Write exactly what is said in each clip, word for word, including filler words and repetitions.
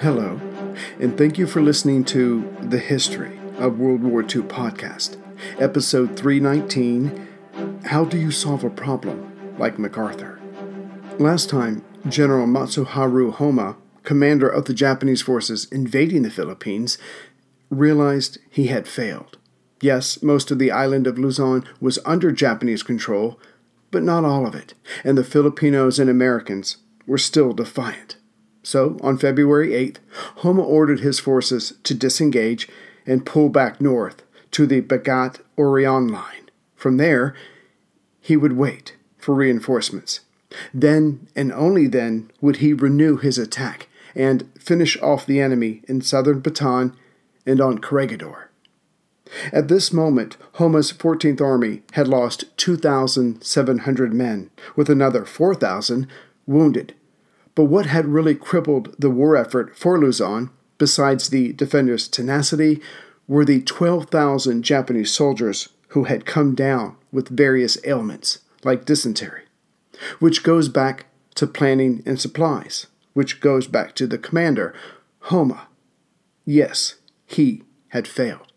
Hello, and thank you for listening to The History of World War Two Podcast, Episode three nineteen, How Do You Solve a Problem Like MacArthur? Last time, General Masaharu Homma, commander of the Japanese forces invading the Philippines, realized he had failed. Yes, most of the island of Luzon was under Japanese control, but not all of it, and the Filipinos and Americans were still defiant. So, on February eighth, Homma ordered his forces to disengage and pull back north to the Bagat Orion line. From there, he would wait for reinforcements. Then, and only then, would he renew his attack and finish off the enemy in southern Bataan and on Corregidor. At this moment, Homma's fourteenth Army had lost two thousand seven hundred men, with another four thousand wounded. But what had really crippled the war effort for Luzon, besides the defenders' tenacity, were the twelve thousand Japanese soldiers who had come down with various ailments, like dysentery. Which goes back to planning and supplies, which goes back to the commander, Homma. Yes, he had failed.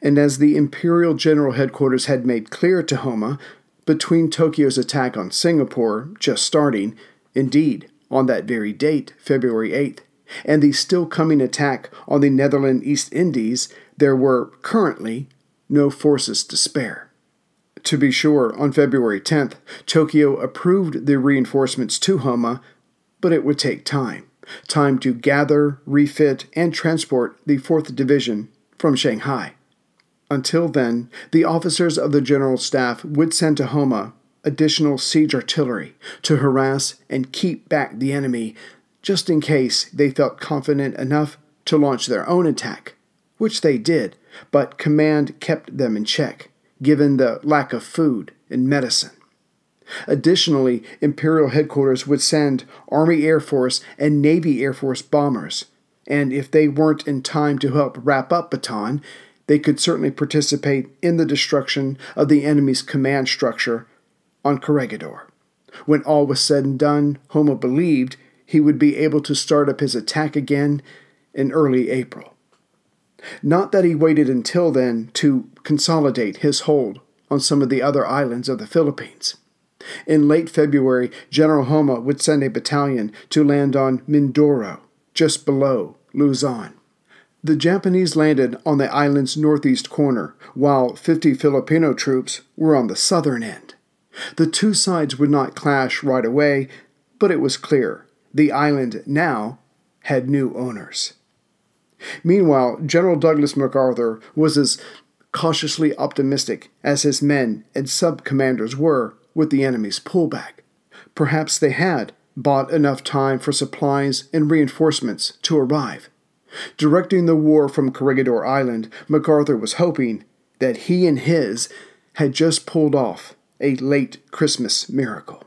And as the Imperial General Headquarters had made clear to Homma, between Tokyo's attack on Singapore just starting, indeed, on that very date, February eighth, and the still coming attack on the Netherlands East Indies, there were currently no forces to spare. To be sure, on February tenth, Tokyo approved the reinforcements to Homma, but it would take time. Time to gather, refit, and transport the fourth Division from Shanghai. Until then, the officers of the General Staff would send to Homma additional siege artillery to harass and keep back the enemy, just in case they felt confident enough to launch their own attack, which they did, but command kept them in check, given the lack of food and medicine. Additionally, Imperial Headquarters would send Army Air Force and Navy Air Force bombers, and if they weren't in time to help wrap up Bataan, they could certainly participate in the destruction of the enemy's command structure on Corregidor. When all was said and done, Homma believed he would be able to start up his attack again in early April. Not that he waited until then to consolidate his hold on some of the other islands of the Philippines. In late February, General Homma would send a battalion to land on Mindoro, just below Luzon. The Japanese landed on the island's northeast corner, while fifty Filipino troops were on the southern end. The two sides would not clash right away, but it was clear the island now had new owners. Meanwhile, General Douglas MacArthur was as cautiously optimistic as his men and sub-commanders were with the enemy's pullback. Perhaps they had bought enough time for supplies and reinforcements to arrive. Directing the war from Corregidor Island, MacArthur was hoping that he and his had just pulled off a late Christmas miracle.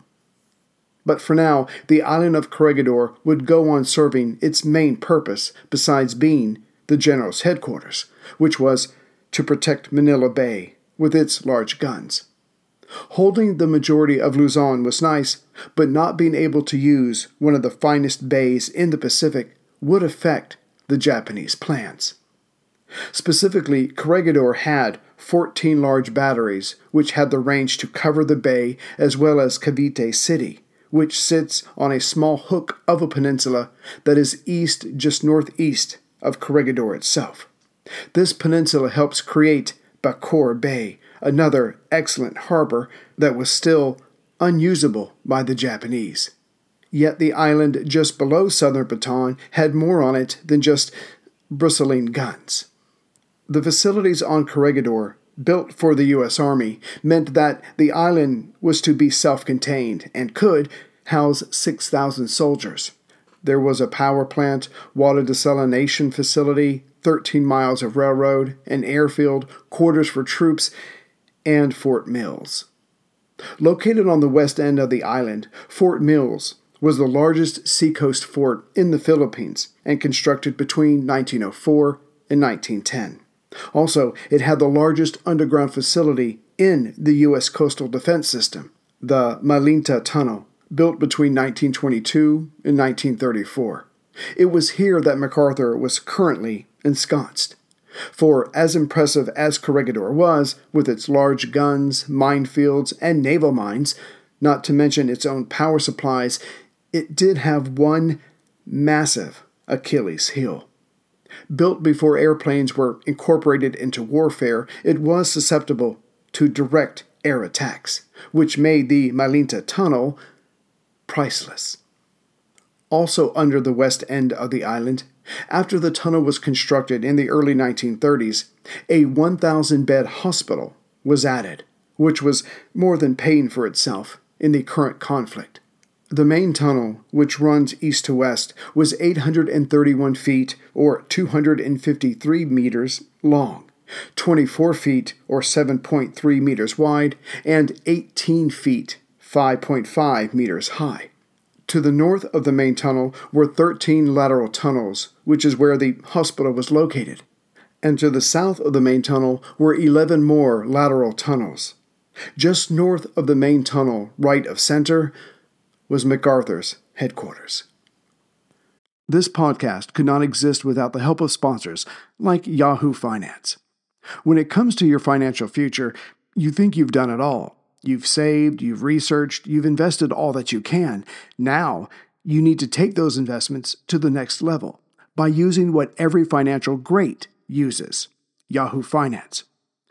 But for now, the island of Corregidor would go on serving its main purpose besides being the General's headquarters, which was to protect Manila Bay with its large guns. Holding the majority of Luzon was nice, but not being able to use one of the finest bays in the Pacific would affect the Japanese plans. Specifically, Corregidor had fourteen large batteries, which had the range to cover the bay as well as Cavite City, which sits on a small hook of a peninsula that is east, just northeast of Corregidor itself. This peninsula helps create Bacoor Bay, another excellent harbor that was still unusable by the Japanese. Yet the island just below southern Bataan had more on it than just bristling guns. The facilities on Corregidor, built for the U S Army, meant that the island was to be self-contained and could house six thousand soldiers. There was a power plant, water desalination facility, thirteen miles of railroad, an airfield, quarters for troops, and Fort Mills. Located on the west end of the island, Fort Mills was the largest seacoast fort in the Philippines and constructed between nineteen oh four in nineteen ten. Also, it had the largest underground facility in the U S coastal defense system, the Malinta Tunnel, built between nineteen twenty-two and nineteen thirty-four. It was here that MacArthur was currently ensconced. For as impressive as Corregidor was, with its large guns, minefields, and naval mines, not to mention its own power supplies, it did have one massive Achilles heel. Built before airplanes were incorporated into warfare, it was susceptible to direct air attacks, which made the Malinta Tunnel priceless. Also under the west end of the island, after the tunnel was constructed in the early nineteen thirties, a one thousand bed hospital was added, which was more than paying for itself in the current conflict. The main tunnel, which runs east to west, was eight hundred thirty-one feet or two hundred fifty-three meters long, twenty-four feet or seven point three meters wide, and eighteen feet five point five meters high. To the north of the main tunnel were thirteen lateral tunnels, which is where the hospital was located. And to the south of the main tunnel were eleven more lateral tunnels. Just north of the main tunnel, right of center, was MacArthur's headquarters. This podcast could not exist without the help of sponsors like Yahoo Finance. When it comes to your financial future, you think you've done it all. You've saved, you've researched, you've invested all that you can. Now, you need to take those investments to the next level by using what every financial great uses, Yahoo Finance.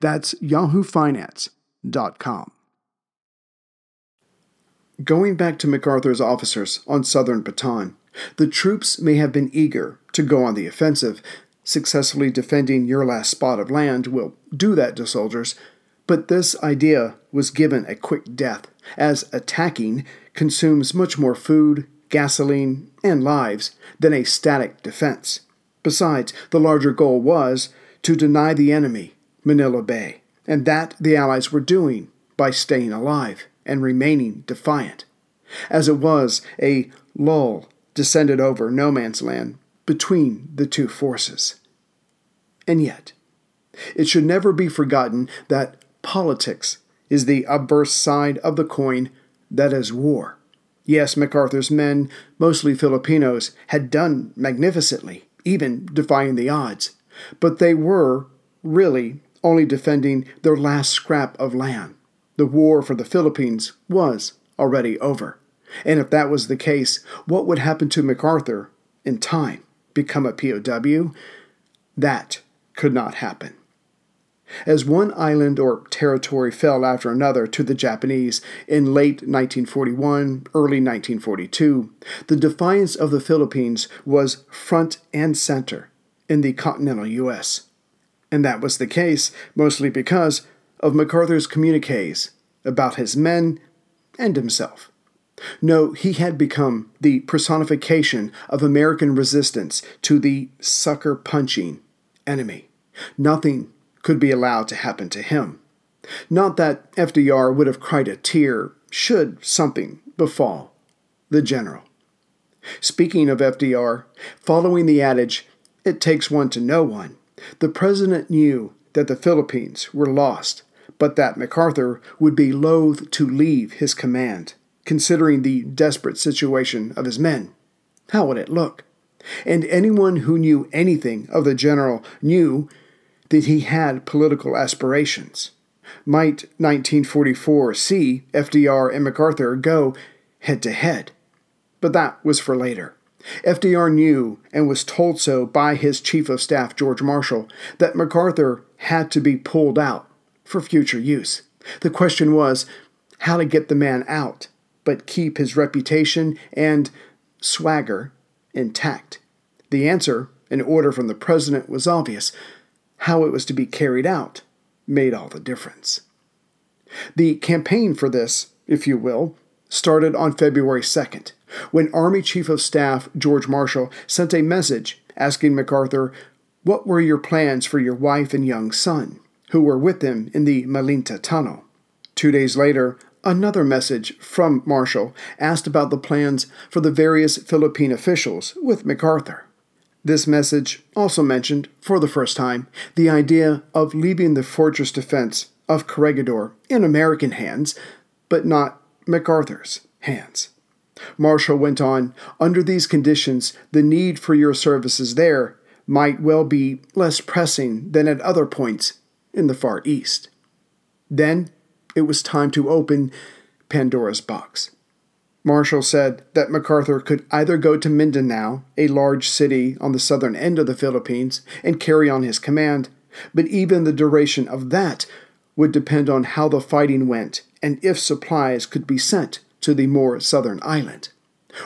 That's yahoo finance dot com. Going back to MacArthur's officers on southern Bataan, the troops may have been eager to go on the offensive. Successfully defending your last spot of land will do that to soldiers, but this idea was given a quick death, as attacking consumes much more food, gasoline, and lives than a static defense. Besides, the larger goal was to deny the enemy Manila Bay, and that the Allies were doing by staying alive and remaining defiant. As it was, a lull descended over no man's land between the two forces. And yet, it should never be forgotten that politics is the obverse side of the coin that is war. Yes, MacArthur's men, mostly Filipinos, had done magnificently, even defying the odds, but they were really only defending their last scrap of land. The war for the Philippines was already over. And if that was the case, what would happen to MacArthur in time? Become a P O W? That could not happen. as one island or territory fell after another to the Japanese in late nineteen forty-one, early nineteen forty-two, the defiance of the Philippines was front and center in the continental U S. And that was the case mostly because of MacArthur's communiques about his men and himself. No, he had become the personification of American resistance to the sucker-punching enemy. Nothing could be allowed to happen to him. Not that F D R would have cried a tear should something befall the general. Speaking of F D R, following the adage, "It takes one to know one," the president knew that the Philippines were lost, but that MacArthur would be loath to leave his command, considering the desperate situation of his men. How would it look? And anyone who knew anything of the general knew that he had political aspirations. Might nineteen forty-four see F D R and MacArthur go head-to-head? But that was for later. F D R knew, and was told so by his Chief of Staff, George Marshall, that MacArthur had to be pulled out for future use. The question was how to get the man out, but keep his reputation and swagger intact. The answer, an order from the president, was obvious. How it was to be carried out made all the difference. The campaign for this, if you will, started on February second, when Army Chief of Staff George Marshall sent a message asking MacArthur, "What were your plans for your wife and young son, who were with them in the Malinta Tunnel?" Two days later, another message from Marshall asked about the plans for the various Philippine officials with MacArthur. This message also mentioned, for the first time, the idea of leaving the fortress defense of Corregidor in American hands, but not MacArthur's hands. Marshall went on, "Under these conditions, the need for your services there might well be less pressing than at other points in the Far East." Then it was time to open Pandora's box. Marshall said that MacArthur could either go to Mindanao, a large city on the southern end of the Philippines, and carry on his command, but even the duration of that would depend on how the fighting went and if supplies could be sent to the more southern island.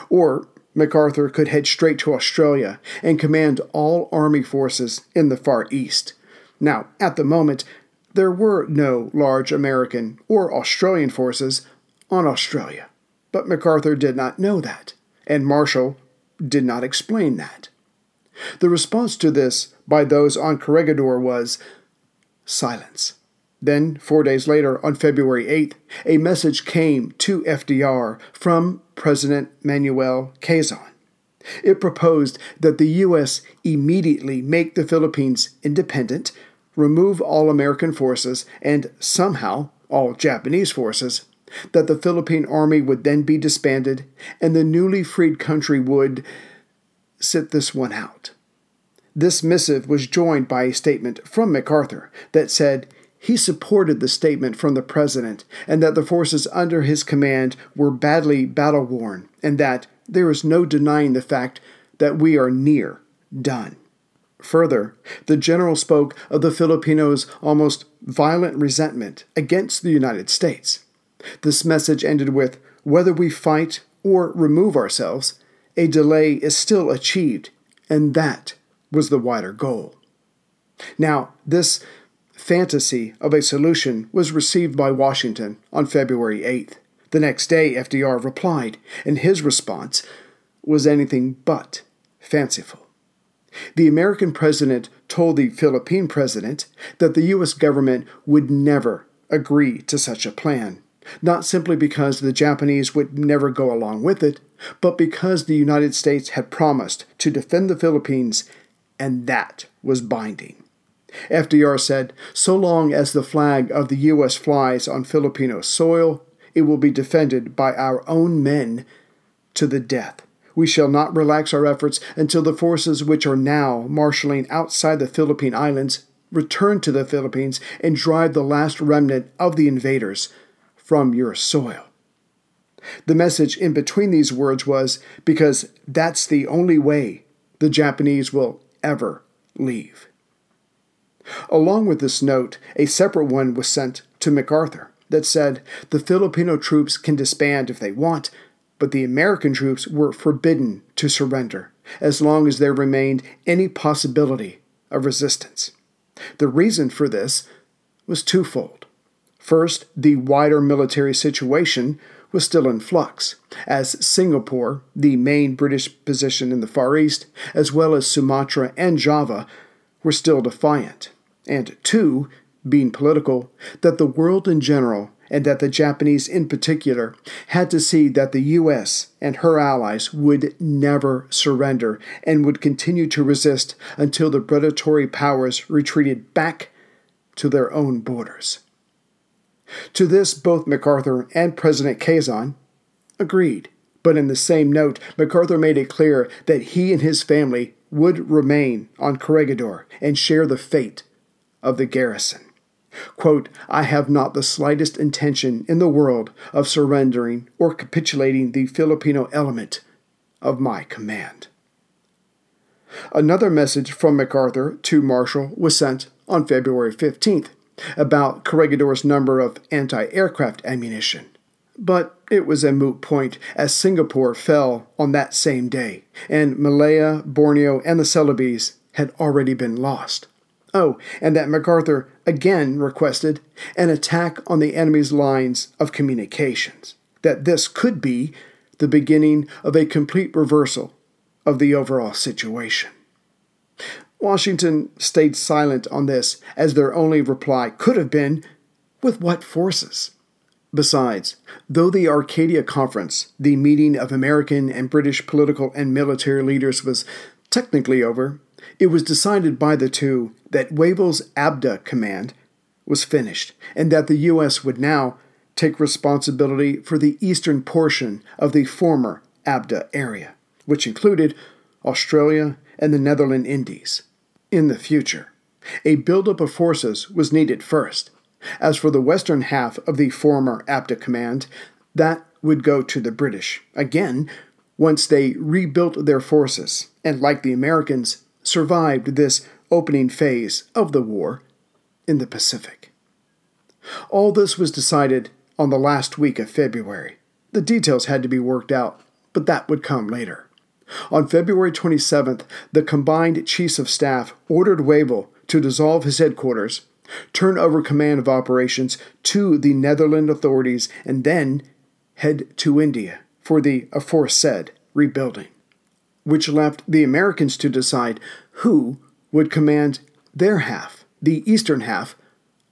Or MacArthur could head straight to Australia and command all army forces in the Far East. Now, at the moment, there were no large American or Australian forces on Australia, but MacArthur did not know that, and Marshall did not explain that. The response to this by those on Corregidor was silence. Then, four days later, on February eighth, a message came to F D R from President Manuel Quezon. It proposed that the U S immediately make the Philippines independent, remove all American forces, and somehow all Japanese forces, that the Philippine army would then be disbanded, and the newly freed country would sit this one out. This missive was joined by a statement from MacArthur that said he supported the statement from the president and that the forces under his command were badly battle-worn and that there is no denying the fact that we are near done. Further, the general spoke of the Filipinos' almost violent resentment against the United States. This message ended with, "Whether we fight or remove ourselves, a delay is still achieved," and that was the wider goal. Now, this fantasy of a solution was received by Washington on February eighth. The next day, F D R replied, and his response was anything but fanciful. The American president told the Philippine president that the U S government would never agree to such a plan, not simply because the Japanese would never go along with it, but because the United States had promised to defend the Philippines, and that was binding. F D R said, "So long as the flag of the U S flies on Filipino soil, it will be defended by our own men to the death. We shall not relax our efforts until the forces which are now marshalling outside the Philippine Islands return to the Philippines and drive the last remnant of the invaders from your soil." The message in between these words was, "Because that's the only way the Japanese will ever leave." Along with this note, a separate one was sent to MacArthur that said the Filipino troops can disband if they want, but the American troops were forbidden to surrender as long as there remained any possibility of resistance. The reason for this was twofold. First, the wider military situation was still in flux, as Singapore, the main British position in the Far East, as well as Sumatra and Java, were still defiant. And two, being political, that the world in general, and that the Japanese in particular, had to see that the U S and her allies would never surrender and would continue to resist until the predatory powers retreated back to their own borders. To this, both MacArthur and President Quezon agreed, but in the same note, MacArthur made it clear that he and his family would remain on Corregidor and share the fate of the garrison. Quote, "I have not the slightest intention in the world of surrendering or capitulating the Filipino element of my command." Another message from MacArthur to Marshall was sent on February fifteenth about Corregidor's number of anti-aircraft ammunition. But it was a moot point, as Singapore fell on that same day, and Malaya, Borneo, and the Celebes had already been lost. Oh, and that MacArthur again requested an attack on the enemy's lines of communications, that this could be the beginning of a complete reversal of the overall situation. Washington stayed silent on this, as their only reply could have been, with what forces? Besides, though the Arcadia Conference, the meeting of American and British political and military leaders, was technically over, it was decided by the two that Wavell's ABDA command was finished, and that the U S would now take responsibility for the eastern portion of the former ABDA area, which included Australia and the Netherlands Indies. In the future, a buildup of forces was needed first. As for the western half of the former ABDA command, that would go to the British, again, once they rebuilt their forces, and like the Americans, survived this opening phase of the war in the Pacific. All this was decided on the last week of February. The details had to be worked out, but that would come later. On February twenty-seventh, the combined Chiefs of Staff ordered Wavell to dissolve his headquarters, turn over command of operations to the Netherland authorities, and then head to India for the aforesaid rebuilding, which left the Americans to decide who would command their half, the eastern half,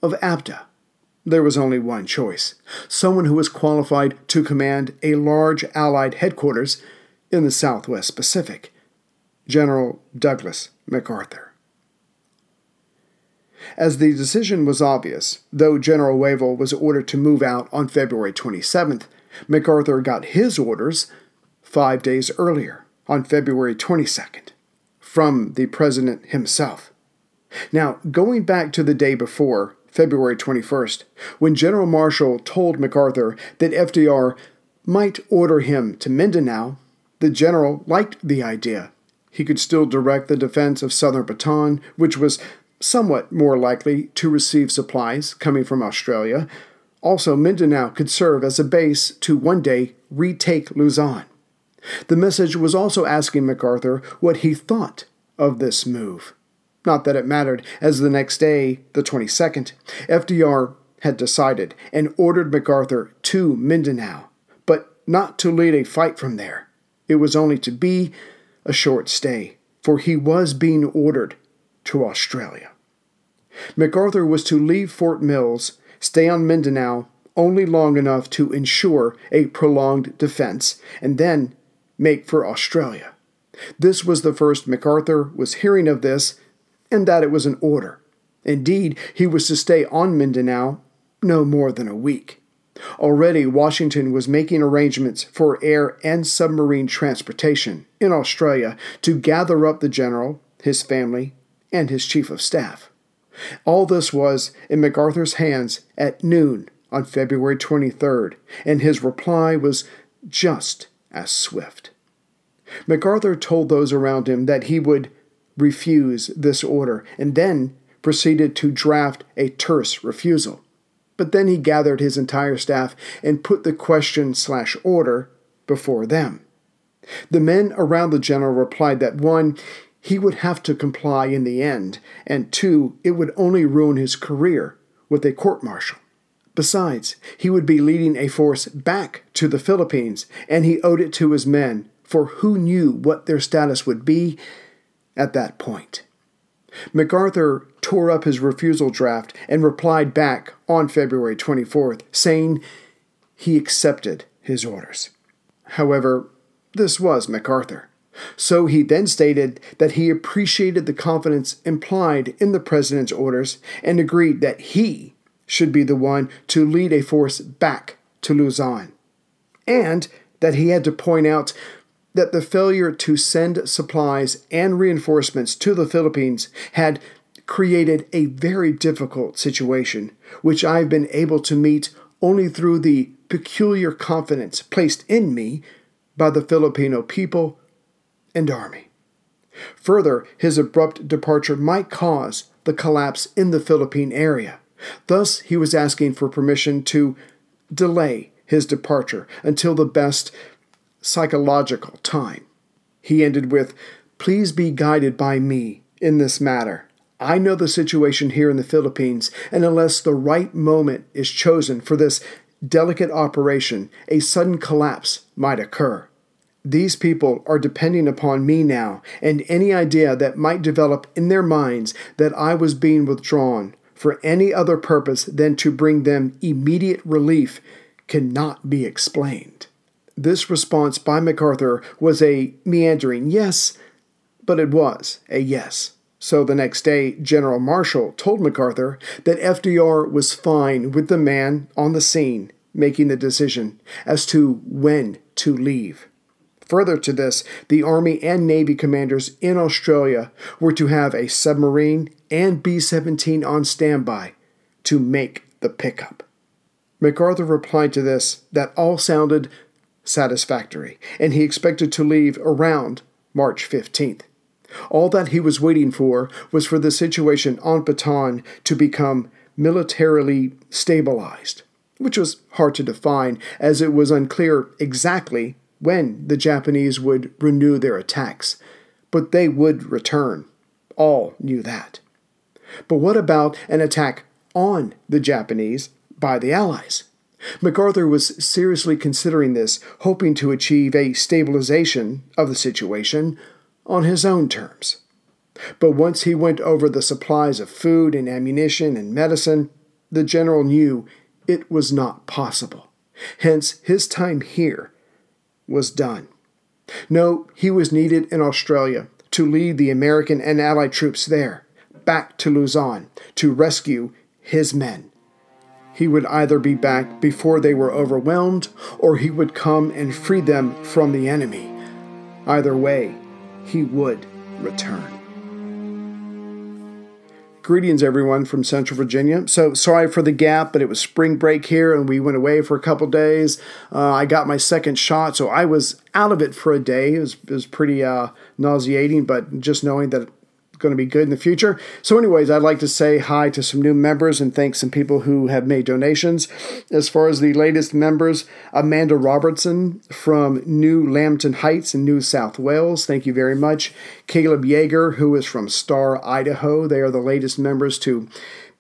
of ABDA. There was only one choice, someone who was qualified to command a large Allied headquarters in the Southwest Pacific, General Douglas MacArthur. As the decision was obvious, though General Wavell was ordered to move out on February twenty-seventh, MacArthur got his orders five days earlier, on February twenty-second, from the President himself. Now, going back to the day before, February twenty-first, when General Marshall told MacArthur that F D R might order him to Mindanao, the general liked the idea. He could still direct the defense of southern Bataan, which was somewhat more likely to receive supplies coming from Australia. Also, Mindanao could serve as a base to one day retake Luzon. The message was also asking MacArthur what he thought of this move. Not that it mattered, as the next day, the twenty-second, F D R had decided and ordered MacArthur to Mindanao, but not to lead a fight from there. It was only to be a short stay, for he was being ordered to Australia. MacArthur was to leave Fort Mills, stay on Mindanao only long enough to ensure a prolonged defense, and then make for Australia. This was the first MacArthur was hearing of this, and that it was an order. Indeed, he was to stay on Mindanao no more than a week. Already, Washington was making arrangements for air and submarine transportation in Australia to gather up the general, his family, and his chief of staff. All this was in MacArthur's hands at noon on February twenty-third, and his reply was just as swift. MacArthur told those around him that he would refuse this order and then proceeded to draft a terse refusal. But then he gathered his entire staff and put the question slash order before them. The men around the general replied that one, he would have to comply in the end, and two, it would only ruin his career with a court-martial. Besides, he would be leading a force back to the Philippines, and he owed it to his men, for who knew what their status would be at that point. MacArthur tore up his refusal draft and replied back on February twenty-fourth, saying he accepted his orders. However, this was MacArthur. So he then stated that he appreciated the confidence implied in the president's orders and agreed that he should be the one to lead a force back to Luzon, and that he had to point out that the failure to send supplies and reinforcements to the Philippines had created a very difficult situation, which I've been able to meet only through the peculiar confidence placed in me by the Filipino people and army. Further, his abrupt departure might cause the collapse in the Philippine area. Thus, he was asking for permission to delay his departure until the best psychological time. He ended with, "Please be guided by me in this matter. I know the situation here in the Philippines, and unless the right moment is chosen for this delicate operation, a sudden collapse might occur. These people are depending upon me now, and any idea that might develop in their minds that I was being withdrawn for any other purpose than to bring them immediate relief cannot be explained." This response by MacArthur was a meandering yes, but it was a yes. So the next day, General Marshall told MacArthur that F D R was fine with the man on the scene making the decision as to when to leave. Further to this, the Army and Navy commanders in Australia were to have a submarine and B seventeen on standby to make the pickup. MacArthur replied to this that all sounded satisfactory, and he expected to leave around March fifteenth. All that he was waiting for was for the situation on Bataan to become militarily stabilized, which was hard to define as it was unclear exactly when the Japanese would renew their attacks, but they would return. All knew that. But what about an attack on the Japanese by the Allies? MacArthur was seriously considering this, hoping to achieve a stabilization of the situation on his own terms. But once he went over the supplies of food and ammunition and medicine, the general knew it was not possible. Hence, his time here was done. No, he was needed in Australia to lead the American and Allied troops there, back to Luzon, to rescue his men. He would either be back before they were overwhelmed, or he would come and free them from the enemy. Either way, he would return. Greetings, everyone, from Central Virginia. So sorry for the gap, but it was spring break here, and we went away for a couple days. Uh, I got my second shot, so I was out of it for a day. It was, it was pretty uh, nauseating, but just knowing that it's going to be good in the future. So anyways, I'd like to say hi to some new members and thank some people who have made donations. As far as the latest members, Amanda Robertson from New Lambton Heights in New South Wales. Thank you very much. Caleb Yeager, who is from Star, Idaho. They are the latest members to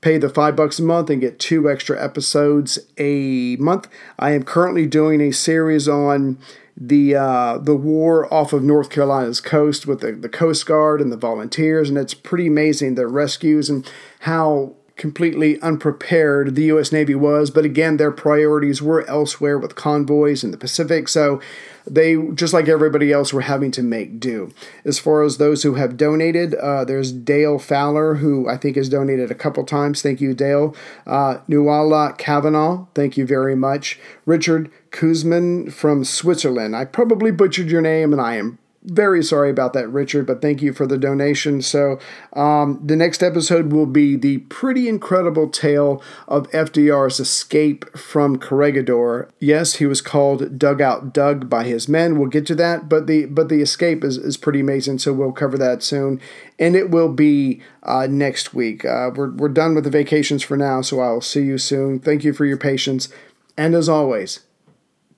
pay the five bucks a month and get two extra episodes a month. I am currently doing a series on the uh, the war off of North Carolina's coast with the, the Coast Guard and the volunteers, and it's pretty amazing, the rescues and how completely unprepared the U S Navy was. But again, their priorities were elsewhere with convoys in the Pacific, so they, just like everybody else, were having to make do. As far as those who have donated, uh, there's Dale Fowler, who I think has donated a couple times. Thank you, Dale. Uh, Nuala Kavanaugh, thank you very much. Richard Kuzman from Switzerland. I probably butchered your name, and I am very sorry about that, Richard, but thank you for the donation. So um, the next episode will be the pretty incredible tale of F D R's escape from Corregidor. Yes, he was called Dugout Doug by his men. We'll get to that, but the but the escape is, is pretty amazing, so we'll cover that soon. And it will be uh, next week. Uh, we're, we're done with the vacations for now, so I will see you soon. Thank you for your patience. And as always,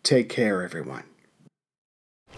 take care, everyone.